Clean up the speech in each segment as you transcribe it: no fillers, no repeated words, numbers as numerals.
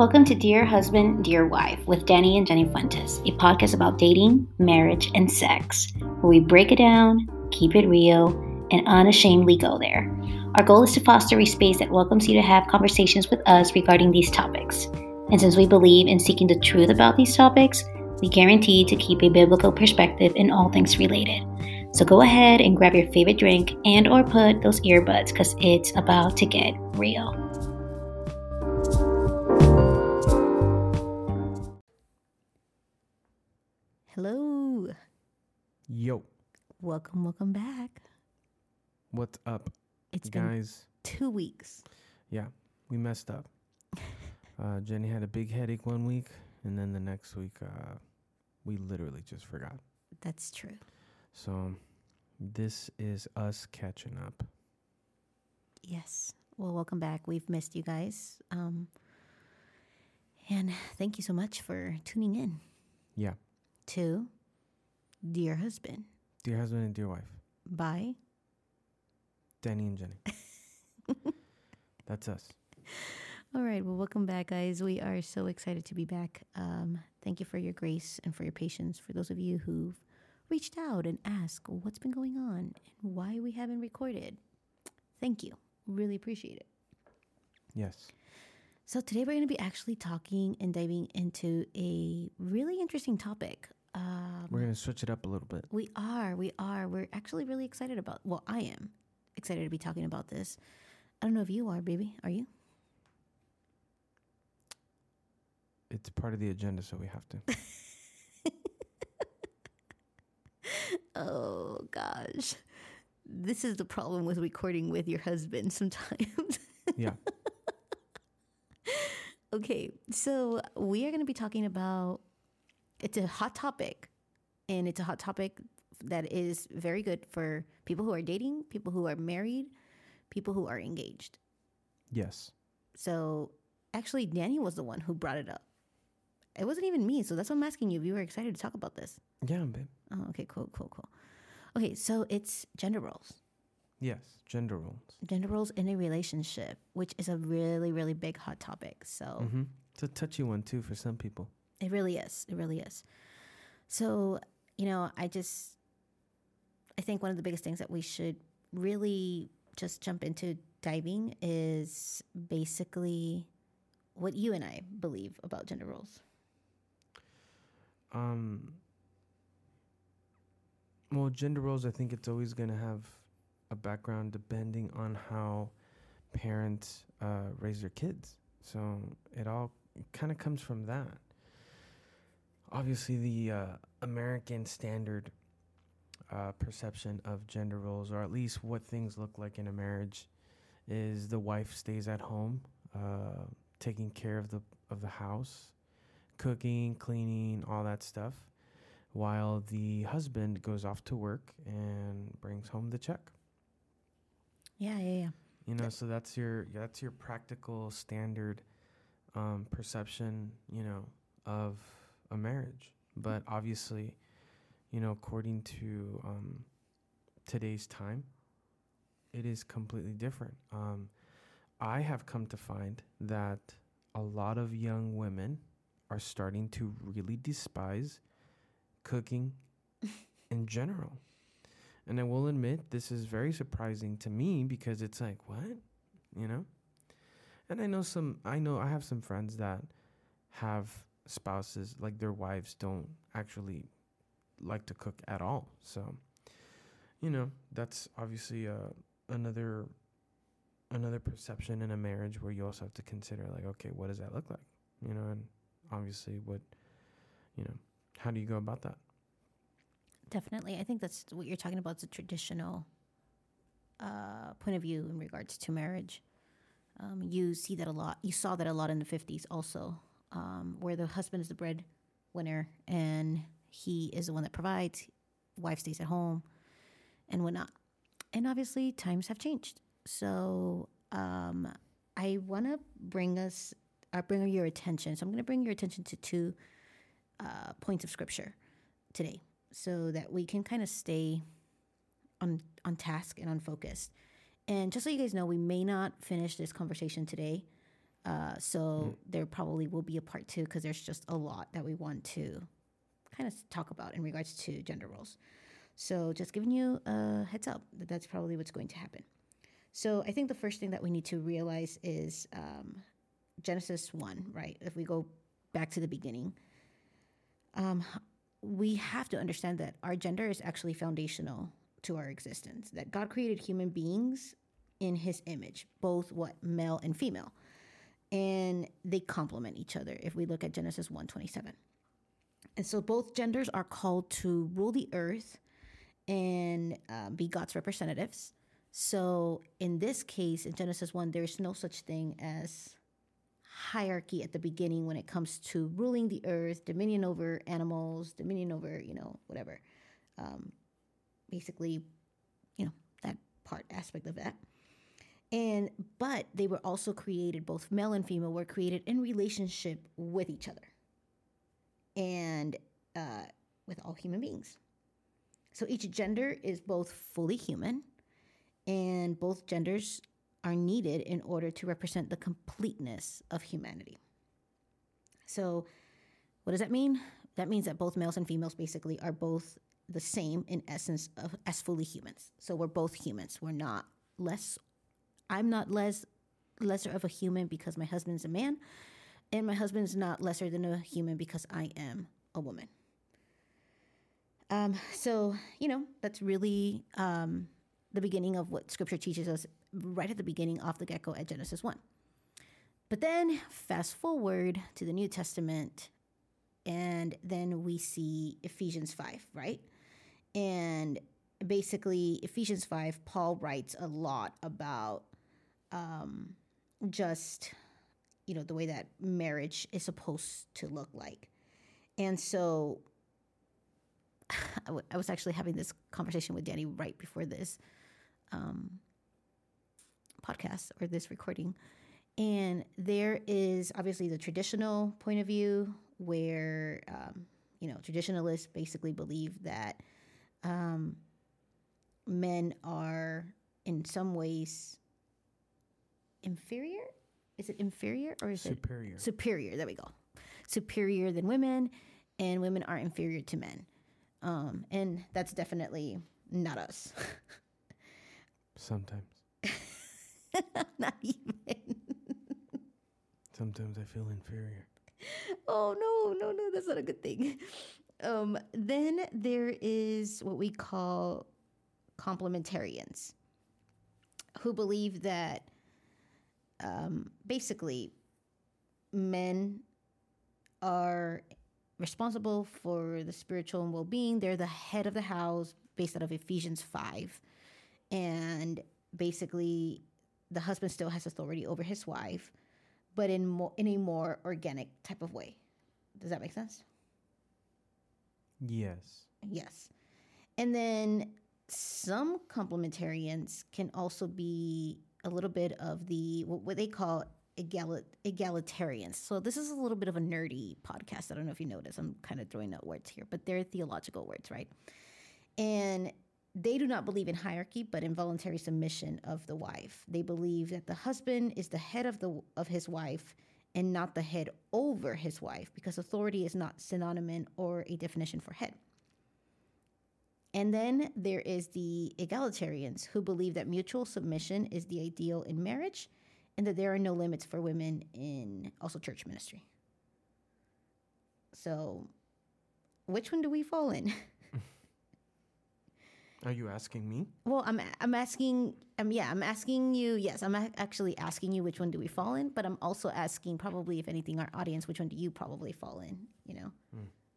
Welcome to Dear Husband, Dear Wife with Danny and Jenny Fuentes, a podcast about dating, marriage, and sex, where we break it down, keep it real, and unashamedly go there. Our goal is to foster a space that welcomes you to have conversations with us regarding these topics. And since we believe in seeking the truth about these topics, we guarantee to keep a biblical perspective in all things related. So go ahead and grab your favorite drink and or put those earbuds because it's about to get real. Hello. Yo. Welcome back. What's up, it's guys? Been 2 weeks. Yeah, we messed up. Jenny had a big headache one week, and then the next week we literally just forgot. That's true. So this is us catching up. Yes. Well, welcome back. We've missed you guys. And thank you so much for tuning in. Yeah. To Dear Husband. Dear Husband and Dear Wife. By Danny and Jenny. That's us. All right. Well, welcome back, guys. We are so excited to be back. Thank you for your grace and for your patience. For those of you who've reached out and asked what's been going on and why we haven't recorded, thank you. Really appreciate it. Yes. So today we're going to be actually talking and diving into a really interesting topic. We're going to switch it up a little bit. We are. We're actually really excited about, well, I am excited to be talking about this. I don't know if you are, baby. Are you? It's part of the agenda, so we have to. Oh, gosh. This is the problem with recording with your husband sometimes. Yeah. Okay, so we are going to be talking about, it's a hot topic, and it's a hot topic that is very good for people who are dating, people who are married, people who are engaged. Yes. So actually, Danny was the one who brought it up. It wasn't even me, so that's why I'm asking you if you were excited to talk about this. Yeah, babe. Oh, okay, cool. Okay, so it's gender roles. Yes, gender roles. Gender roles in a relationship, which is a really, really big hot topic. So It's a touchy one, too, for some people. It really is. So, I think one of the biggest things that we should really just jump into diving is basically what you and I believe about gender roles. Well, gender roles, I think it's always going to have a background depending on how parents raise their kids. So it all kind of comes from that. Obviously, the American standard perception of gender roles, or at least what things look like in a marriage, is the wife stays at home, taking care of the house, cooking, cleaning, all that stuff, while the husband goes off to work and brings home the check. Yeah. So that's your practical standard perception, of a marriage. But obviously, according to today's time, it is completely different. I have come to find that a lot of young women are starting to really despise cooking in general. And I will admit, this is very surprising to me because it's like, what? And I have some friends that have spouses, like their wives don't actually like to cook at all. So, that's obviously another perception in a marriage where you also have to consider, like, okay, what does that look like? And obviously how do you go about that? Definitely. I think that's what you're talking about is a traditional point of view in regards to marriage. You see that a lot. You saw that a lot in the 50s also, where the husband is the breadwinner and he is the one that provides, wife stays at home and whatnot. And obviously times have changed. So I want to bring your attention. So I'm going to bring your attention to two points of scripture today, so that we can kind of stay on task and on focus. And just so you guys know, we may not finish this conversation today. So there probably will be a part two because there's just a lot that we want to kind of talk about in regards to gender roles. So just giving you a heads up that that's probably what's going to happen. So I think the first thing that we need to realize is Genesis 1, right? If we go back to the beginning, we have to understand that our gender is actually foundational to our existence, that God created human beings in his image, both what male and female, and they complement each other if we look at Genesis 1:27. And so both genders are called to rule the earth and be God's representatives. So in this case, in Genesis 1, there is no such thing as hierarchy at the beginning when it comes to ruling the earth, dominion over animals, dominion over, whatever. Basically, that part aspect of that. But they were also created, both male and female were created in relationship with each other and with all human beings. So each gender is both fully human, and both genders are needed in order to represent the completeness of humanity. So what does that mean? That means that both males and females basically are both the same in essence as fully humans. So we're both humans. We're not less. I'm not lesser of a human because my husband's a man, and my husband's not lesser than a human because I am a woman. So that's really the beginning of what Scripture teaches us right at the beginning, off the get-go at Genesis 1. But then fast forward to the New Testament, and then we see Ephesians 5, right? And basically Ephesians 5, Paul writes a lot about the way that marriage is supposed to look like. And so I was actually having this conversation with Danny right before this podcast or this recording. And there is obviously the traditional point of view where, traditionalists basically believe that men are in some ways inferior. Is it inferior or is superior? Superior. There we go. Superior than women, and women are inferior to men. And that's definitely not us. Sometimes. Not even. Sometimes I feel inferior. Oh, no. That's not a good thing. Then there is what we call complementarians, who believe that basically, men are responsible for the spiritual and well-being. They're the head of the house, based out of Ephesians 5. And basically, the husband still has authority over his wife, but in a more organic type of way. Does that make sense? Yes. And then some complementarians can also be a little bit of what they call egalitarians. So this is a little bit of a nerdy podcast. I don't know if you notice. I'm kind of throwing out words here, but they're theological words, right? And they do not believe in hierarchy, but in voluntary submission of the wife. They believe that the husband is the head of his wife and not the head over his wife, because authority is not synonymous or a definition for head. And then there is the egalitarians, who believe that mutual submission is the ideal in marriage and that there are no limits for women in also church ministry. So which one do we fall in? Are you asking me? Well, I'm asking you. Yes, I'm actually asking you which one do we fall in, but I'm also asking probably, if anything, our audience, which one do you probably fall in,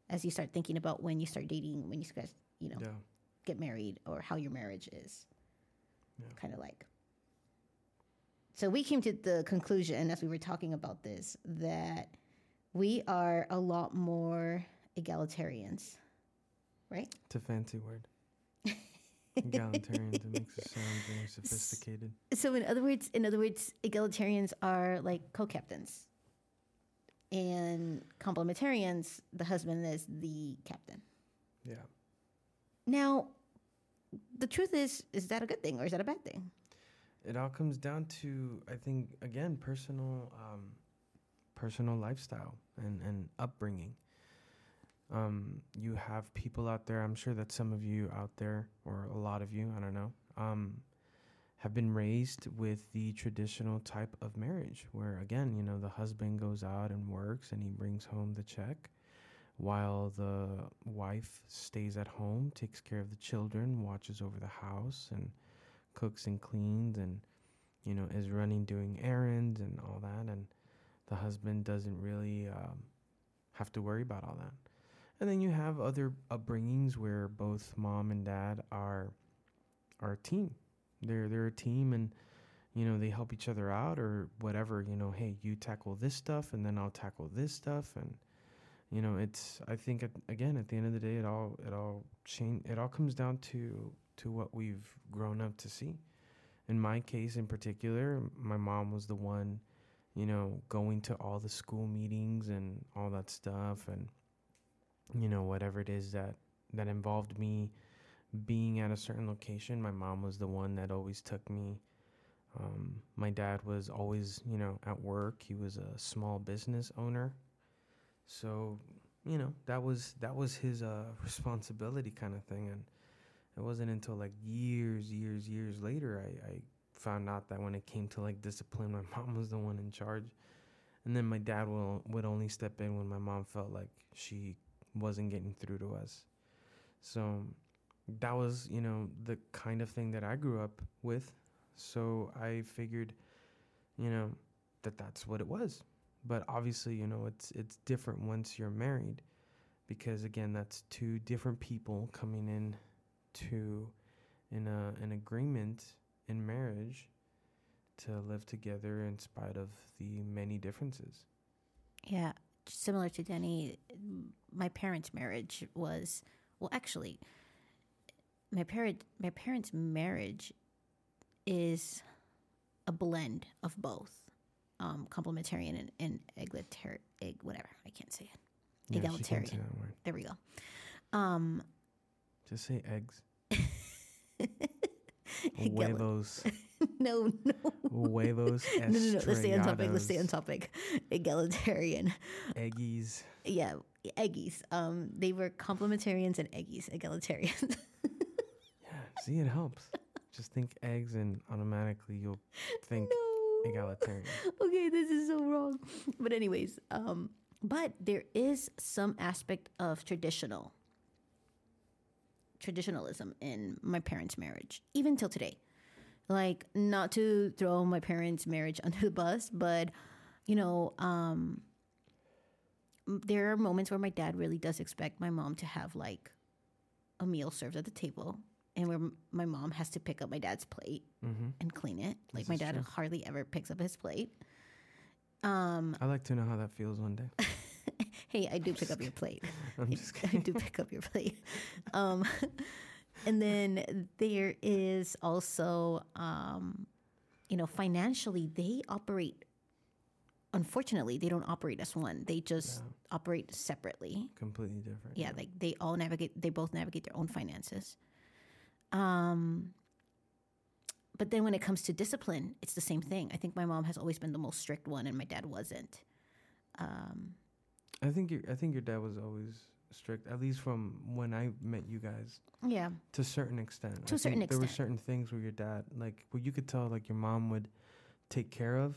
as you start thinking about when you start dating, when you start get married, or how your marriage is kind of like. So we came to the conclusion as we were talking about this that we are a lot more egalitarians, right? It's a fancy word. Egalitarian. It makes it sound very sophisticated. So in other words, egalitarians are like co-captains, and complementarians, the husband is the captain. Yeah. Now, the truth is that a good thing or is that a bad thing? It all comes down to, I think, again, personal personal lifestyle and upbringing. You have people out there, I'm sure that some of you out there, or a lot of you, I don't know, have been raised with the traditional type of marriage where, again, you know, the husband goes out and works and he brings home the check while the wife stays at home, takes care of the children, watches over the house and cooks and cleans and, you know, is running, doing errands and all that. And the husband doesn't really have to worry about all that. And then you have other upbringings where both mom and dad are a team. They're a team, and, you know, they help each other out or whatever, you know, hey, you tackle this stuff and then I'll tackle this stuff. And, you know, it's, I think, again, at the end of the day, it all comes down to what we've grown up to see. In my case in particular, my mom was the one, you know, going to all the school meetings and all that stuff. And, you know, whatever it is that involved me being at a certain location, my mom was the one that always took me. My dad was always, you know, at work. He was a small business owner. So, you know, that was his responsibility kind of thing. And it wasn't until like years later I found out that when it came to like discipline, my mom was the one in charge. And then my dad would only step in when my mom felt like she wasn't getting through to us. So that was, you know, the kind of thing that I grew up with. So I figured, you know, that's what it was. But obviously, you know, it's different once you're married, because again, that's two different people coming in to an agreement in marriage to live together in spite of the many differences. Yeah, similar to Danny, my parents' marriage was, well, actually, my parents' marriage is a blend of both, complementarian and egalitarian. Whatever, I can't say it. Egalitarian. Yeah, she can't say that word. There we go. Just say eggs. Huevos. No. Huevos. No. Let's stay on topic. Egalitarian. Eggies. Yeah, eggies. They were complementarians and eggies. Egalitarians. See, it helps. Just think eggs and automatically you'll think egalitarian. Okay, this is so wrong. But anyways, but there is some aspect of traditionalism in my parents' marriage, even till today. Like, not to throw my parents' marriage under the bus, but, you know, there are moments where my dad really does expect my mom to have, like, a meal served at the table. And where my mom has to pick up my dad's plate and clean it. Like, my dad hardly ever picks up his plate. I'd like to know how that feels one day. Hey, I do pick up your plate. I do pick up your plate. And then there is also, you know, financially, they operate, unfortunately, they don't operate as one. They just operate separately. Completely different. Yeah, like, they both navigate their own finances. But then when it comes to discipline, it's the same thing. I think my mom has always been the most strict one, and my dad wasn't. I think your dad was always strict, at least from when I met you guys. Yeah. To a certain extent. There were certain things where your dad, like, well, you could tell, like, your mom would take care of,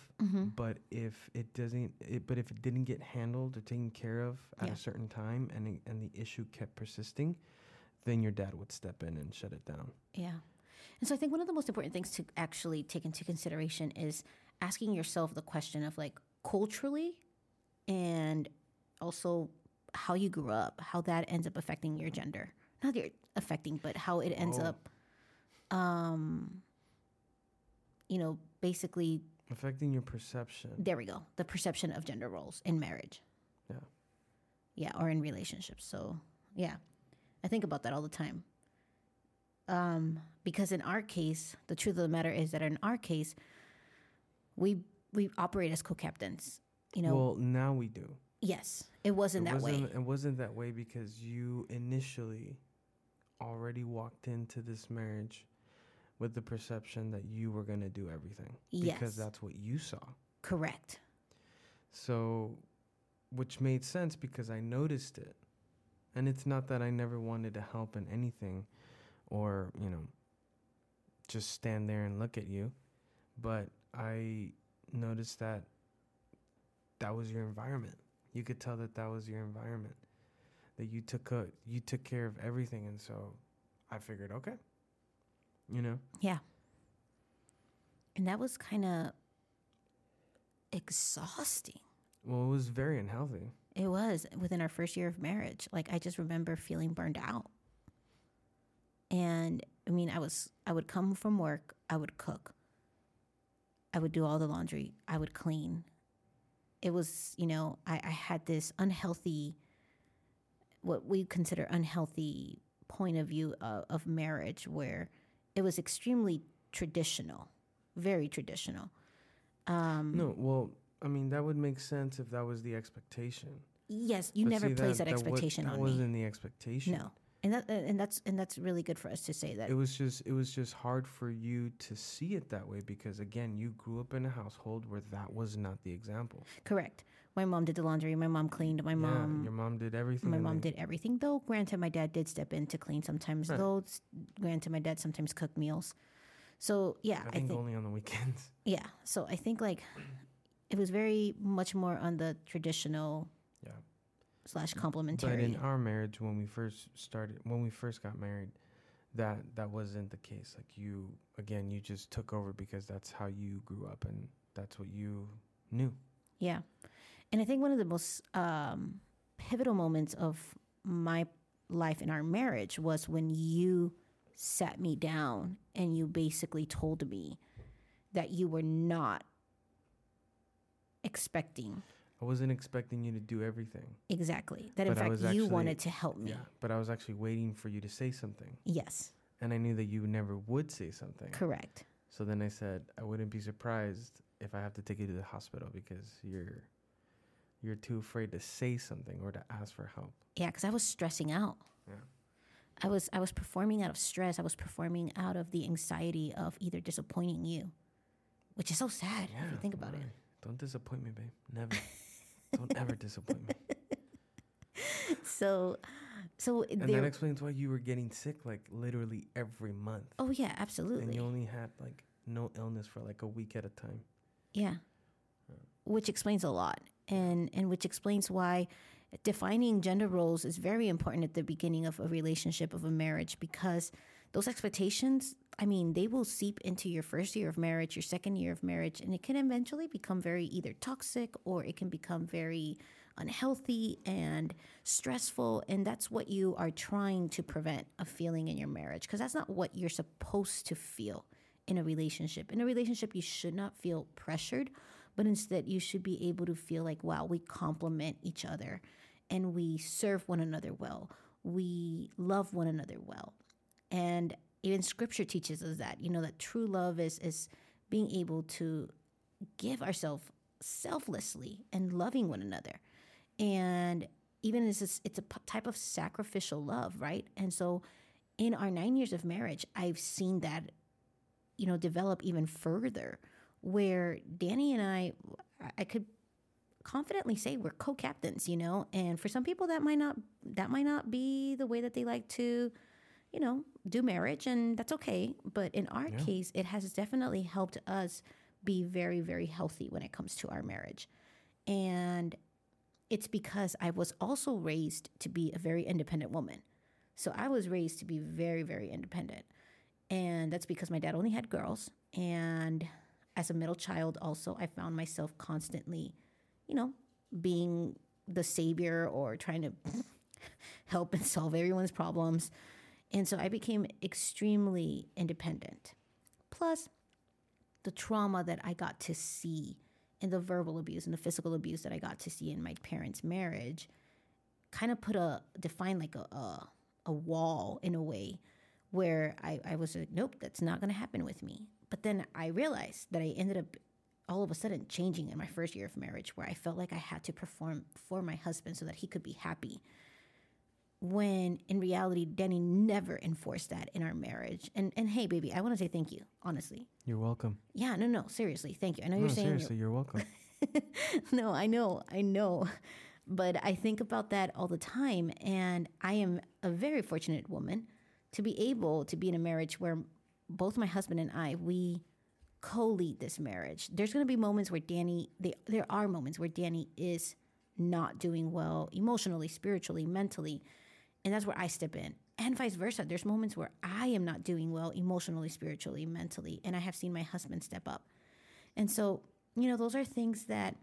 but if it didn't get handled or taken care of at a certain time, and the issue kept persisting, then your dad would step in and shut it down. Yeah. And so I think one of the most important things to actually take into consideration is asking yourself the question of, like, culturally and also how you grew up, how that ends up affecting your gender. Not that you're affecting, but how it ends up, you know, basically... affecting your perception. There we go. The perception of gender roles in marriage. Yeah. Yeah, or in relationships. So, yeah. I think about that all the time. Because in our case, the truth of the matter is that in our case, we operate as co-captains, you know. Well, now we do. Yes. It wasn't that way. It wasn't that way because you initially already walked into this marriage with the perception that you were going to do everything. Yes. Because that's what you saw. Correct. So, which made sense because I noticed it. And it's not that I never wanted to help in anything or, you know, just stand there and look at you. But I noticed that that was your environment. You could tell that that was your environment, that you took care of everything. And so I figured, okay, you know? Yeah. And that was kind of exhausting. Well, it was very unhealthy. It was within our first year of marriage. Like, I just remember feeling burned out. And I mean, I would come from work. I would cook. I would do all the laundry. I would clean. It was, you know, I had this unhealthy, what we consider unhealthy point of view of marriage, where it was extremely traditional, very traditional. No, well, I mean, that would make sense if that was the expectation. Yes, you but never placed that expectation on me. That wasn't the expectation. No, and that's really good for us to say that. It was just hard for you to see it that way because, again, you grew up in a household where that was not the example. Correct. My mom did the laundry. My mom cleaned. Your mom did everything. My mom did everything. Though, granted, my dad did step in to clean sometimes. Right. Though, granted, my dad sometimes cooked meals. So, yeah. I think only on the weekends. Yeah. So I think, like, it was very much more on the traditional / complementary. But in our marriage, when we first got married, that wasn't the case. Like, you just took over because that's how you grew up and that's what you knew. Yeah. And I think one of the most pivotal moments of my life in our marriage was when you sat me down and you basically told me that you were not expecting. I wasn't expecting you to do everything. Exactly. That, in fact, you wanted to help me. Yeah, but I was actually waiting for you to say something. Yes. And I knew that you never would say something. Correct. So then I said, I wouldn't be surprised if I have to take you to the hospital because you're too afraid to say something or to ask for help. Yeah, because I was stressing out. Yeah. I was performing out of stress. I was performing out of the anxiety of either disappointing you, which is so sad if you think about it. Don't disappoint me, babe. Never. Don't ever disappoint me. And that explains why you were getting sick, like, literally every month. Oh, yeah, absolutely. And you only had, like, no illness for, like, a week at a time. Yeah. Which explains a lot. And which explains why defining gender roles is very important at the beginning of a relationship, of a marriage, because those expectations, I mean, they will seep into your first year of marriage, your second year of marriage, and it can eventually become very either toxic or it can become very unhealthy and stressful. And that's what you are trying to prevent a feeling in your marriage, because that's not what you're supposed to feel in a relationship. In a relationship, you should not feel pressured, but instead you should be able to feel like, wow, we complement each other and we serve one another well. We love one another well. And even Scripture teaches us that, you know, that true love is being able to give ourselves selflessly and loving one another. And even it's a type of sacrificial love, right? And so in our 9 years of marriage, I've seen that, you know, develop even further, where Danny and I could confidently say we're co-captains, you know, and for some people that might not be the way that they like to, you know, do marriage, and that's okay. But in our case, it has definitely helped us be very, very healthy when it comes to our marriage. And it's because I was also raised to be a very independent woman. So I was raised to be very, very independent. And that's because my dad only had girls. And as a middle child also, I found myself constantly, you know, being the savior or trying to help and solve everyone's problems. And so I became extremely independent. Plus, the trauma that I got to see and the verbal abuse and the physical abuse that I got to see in my parents' marriage kind of defined like a wall in a way where I was like, nope, that's not going to happen with me. But then I realized that I ended up all of a sudden changing in my first year of marriage, where I felt like I had to perform for my husband so that he could be happy. When in reality, Danny never enforced that in our marriage. And hey, baby, I want to say thank you, honestly. You're welcome. Yeah, no, seriously, thank you. I know you're saying seriously, you're welcome. No, I know. But I think about that all the time. And I am a very fortunate woman to be able to be in a marriage where both my husband and I, we co-lead this marriage. There's going to be moments where there are moments where Danny is not doing well emotionally, spiritually, mentally. And that's where I step in. And vice versa. There's moments where I am not doing well emotionally, spiritually, mentally. And I have seen my husband step up. And so, those are things that,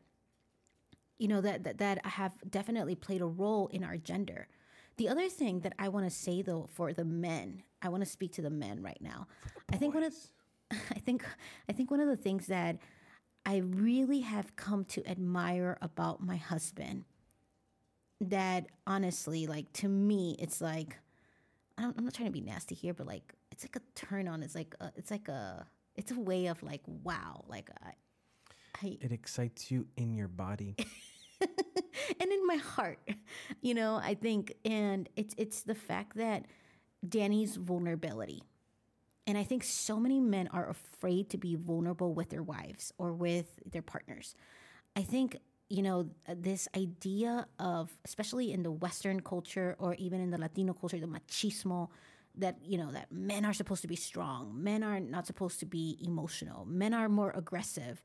that have definitely played a role in our gender. The other thing that I want to say, though, for the men, I want to speak to the men right now. I think one of the things that I really have come to admire about my husband, that honestly, to me, it's like, I'm not trying to be nasty here, but it's like a turn on. It's a way of wow. It excites you in your body. And in my heart, I think. And it's the fact that Danny's vulnerability. And I think so many men are afraid to be vulnerable with their wives or with their partners. I think, this idea of, especially in the Western culture or even in the Latino culture, the machismo, that, that men are supposed to be strong. Men are not supposed to be emotional. Men are more aggressive.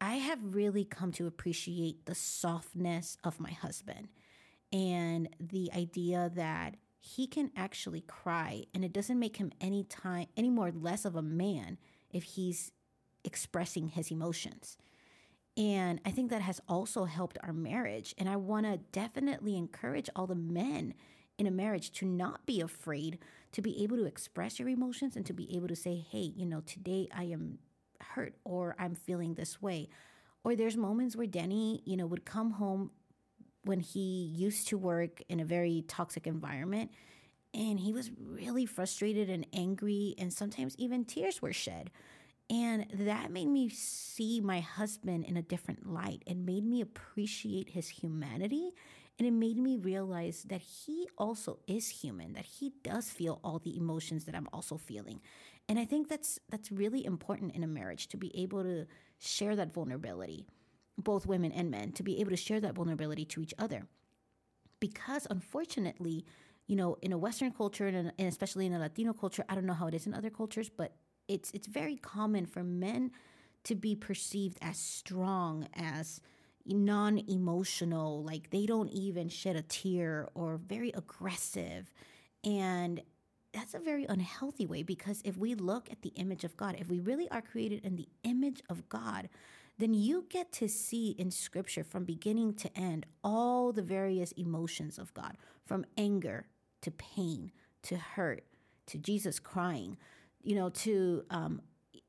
I have really come to appreciate the softness of my husband and the idea that he can actually cry, and it doesn't make him any more less of a man if he's expressing his emotions. And I think that has also helped our marriage. And I want to definitely encourage all the men in a marriage to not be afraid to be able to express your emotions and to be able to say, hey, today I am hurt, or I'm feeling this way. Or there's moments where Danny, would come home when he used to work in a very toxic environment, and he was really frustrated and angry, and sometimes even tears were shed. And that made me see my husband in a different light. It made me appreciate his humanity, and it made me realize that he also is human, that he does feel all the emotions that I'm also feeling. And I think that's really important in a marriage, to be able to share that vulnerability, both women and men, to be able to share that vulnerability to each other. Because unfortunately, in a Western culture, and especially in a Latino culture, I don't know how it is in other cultures, but it's very common for men to be perceived as strong, as non-emotional, like they don't even shed a tear, or very aggressive. And that's a very unhealthy way, because if we look at the image of God, if we really are created in the image of God, then you get to see in Scripture from beginning to end all the various emotions of God, from anger to pain to hurt to Jesus crying, to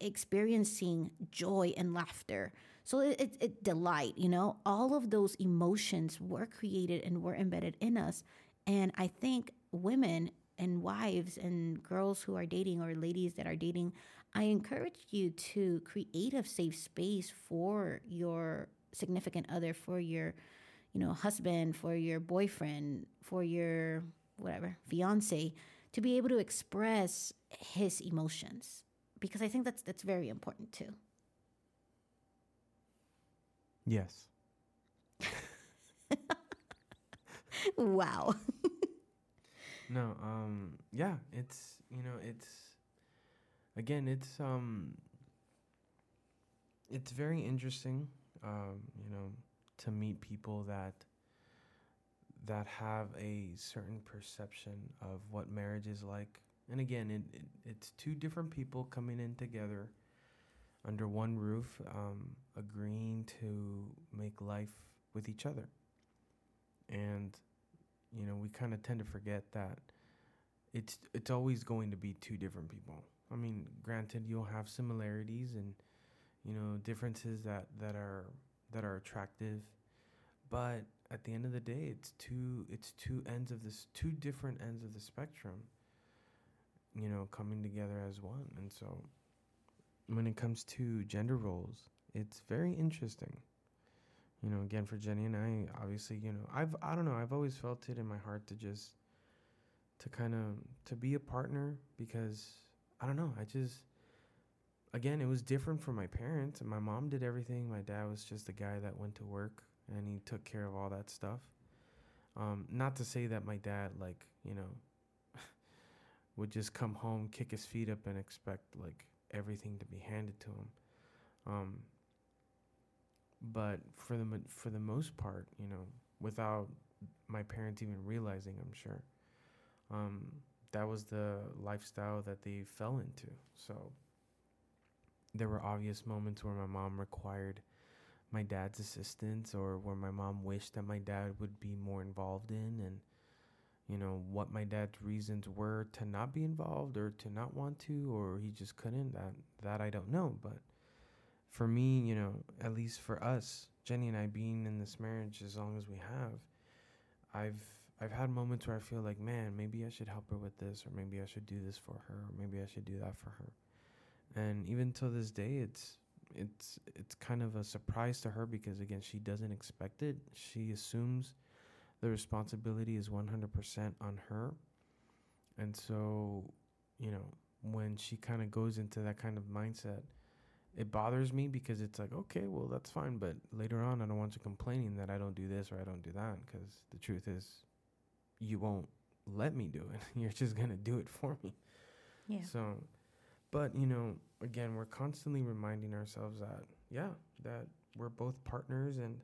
experiencing joy and laughter. So it delight, all of those emotions were created and were embedded in us. And I think women and wives and girls who are dating, or ladies that are dating, I encourage you to create a safe space for your significant other, for your, husband, for your boyfriend, for your fiance, to be able to express his emotions, because I think that's very important too. Yes. Wow. No, yeah, it's, it's very interesting, to meet people that have a certain perception of what marriage is like. And again, it's two different people coming in together under one roof, agreeing to make life with each other. And, we kind of tend to forget that it's always going to be two different people. I mean, granted, you'll have similarities and, differences that are attractive, but at the end of the day, two different ends of the spectrum, coming together as one. And so when it comes to gender roles, it's very interesting. Again, for Jenny and I, obviously, I've always felt it in my heart to be a partner, because I don't know, again, it was different for my parents. My mom did everything. My dad was just a guy that went to work and he took care of all that stuff. Not to say that my dad, like, you know, would just come home, kick his feet up, and expect, like, everything to be handed to him. But for the most part, you know, without my parents even realizing, I'm sure, that was the lifestyle that they fell into. So there were obvious moments where my mom required my dad's assistance, or where my mom wished that my dad would be more involved in, and, you know, what my dad's reasons were to not be involved or to not want to, or he just couldn't, that I don't know. But for me, you know, at least for us, Jenny and I being in this marriage as long as we have, I've had moments where I feel like, man, maybe I should help her with this, or maybe I should do this for her, or maybe I should do that for her. And even till this day, it's kind of a surprise to her, because again, she doesn't expect it. She assumes the responsibility is 100% on her. And so, you know, when she kind of goes into that kind of mindset, it bothers me, because it's like, okay, well, that's fine. But later on, I don't want you complaining that I don't do this or I don't do that, because the truth is you won't let me do it. You're just going to do it for me. Yeah. So, but, you know, again, we're constantly reminding ourselves that, yeah, that we're both partners, and,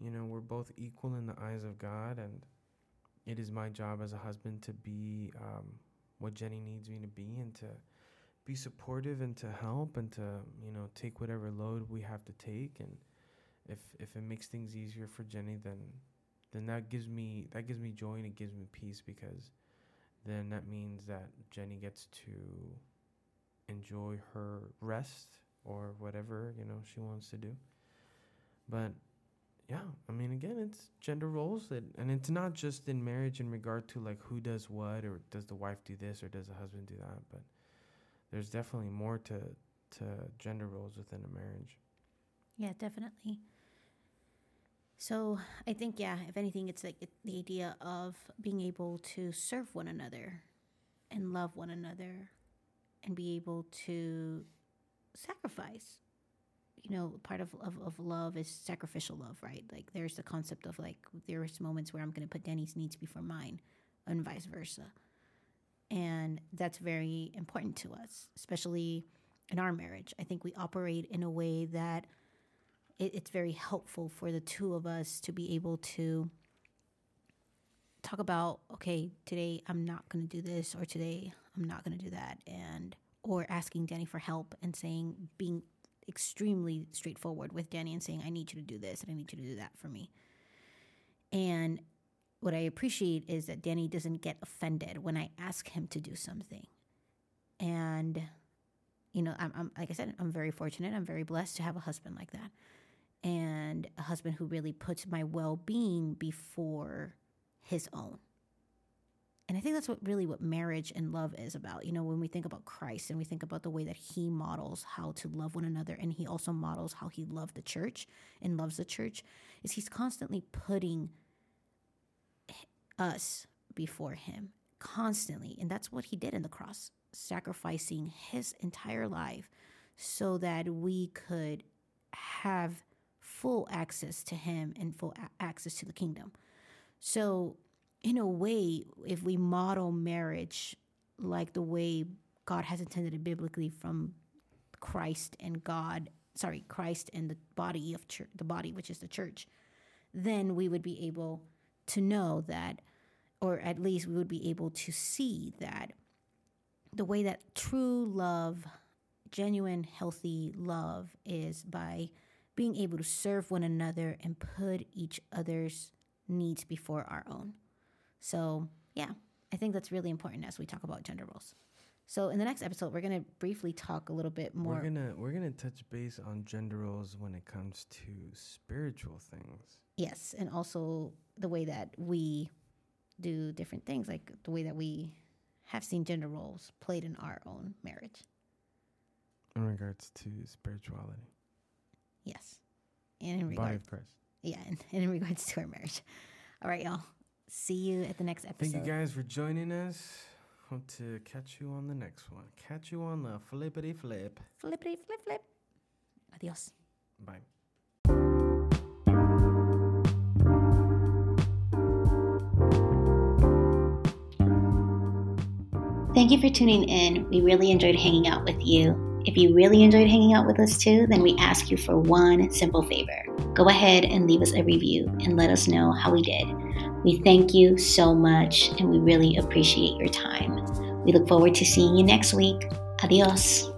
you know, we're both equal in the eyes of God, and it is my job as a husband to be what Jenny needs me to be, and to be supportive, and to help, and to, you know, take whatever load we have to take. And if it makes things easier for Jenny, then that gives me joy, and it gives me peace, because then that means that Jenny gets to enjoy her rest, or whatever, you know, she wants to do. But yeah, I mean, again, it's gender roles, and it's not just in marriage in regard to, like, who does what, or does the wife do this, or does the husband do that, but there's definitely more to gender roles within a marriage. Yeah, definitely. So I think, yeah, if anything, it's like the idea of being able to serve one another and love one another and be able to sacrifice. You know, part of love is sacrificial love, right? Like, there's the concept of, like, there's moments where I'm going to put Danny's needs before mine, and vice versa. And that's very important to us, especially in our marriage. I think we operate in a way that it's very helpful for the two of us to be able to talk about, okay, today I'm not going to do this, or today I'm not going to do that. And, or asking Danny for help and saying, being extremely straightforward with Danny and saying, I need you to do this, and I need you to do that for me. And what I appreciate is that Danny doesn't get offended when I ask him to do something. And, you know, I'm like I said, I'm very fortunate. I'm very blessed to have a husband like that, and a husband who really puts my well-being before his own. And I think that's what marriage and love is about. You know, when we think about Christ and we think about the way that he models how to love one another, and he also models how he loved the church and loves the church, is he's constantly putting us before him, constantly. And that's what he did in the cross, sacrificing his entire life so that we could have full access to him and full access to the kingdom. So, in a way, if we model marriage like the way God has intended it biblically, from Christ and the body of church, the body which is the church, then we would be able to know that, or at least we would be able to see that the way that true love, genuine, healthy love, is by being able to serve one another and put each other's needs before our own. So, yeah, I think that's really important as we talk about gender roles. So in the next episode, we're going to briefly talk a little bit more. We're gonna touch base on gender roles when it comes to spiritual things. Yes, and also the way that we do different things, like the way that we have seen gender roles played in our own marriage. In regards to spirituality. Yes. And in regards, body of Christ. Yeah, and in regards to our marriage. All right, y'all. See you at the next episode. Thank you guys for joining us. want to catch you on the next one. Catch you on the flippity flip. Flippity flip flip. Adios. Bye. Thank you for tuning in. We really enjoyed hanging out with you. If you really enjoyed hanging out with us too, then we ask you for one simple favor. Go ahead and leave us a review and let us know how we did. We thank you so much and we really appreciate your time. We look forward to seeing you next week. Adios.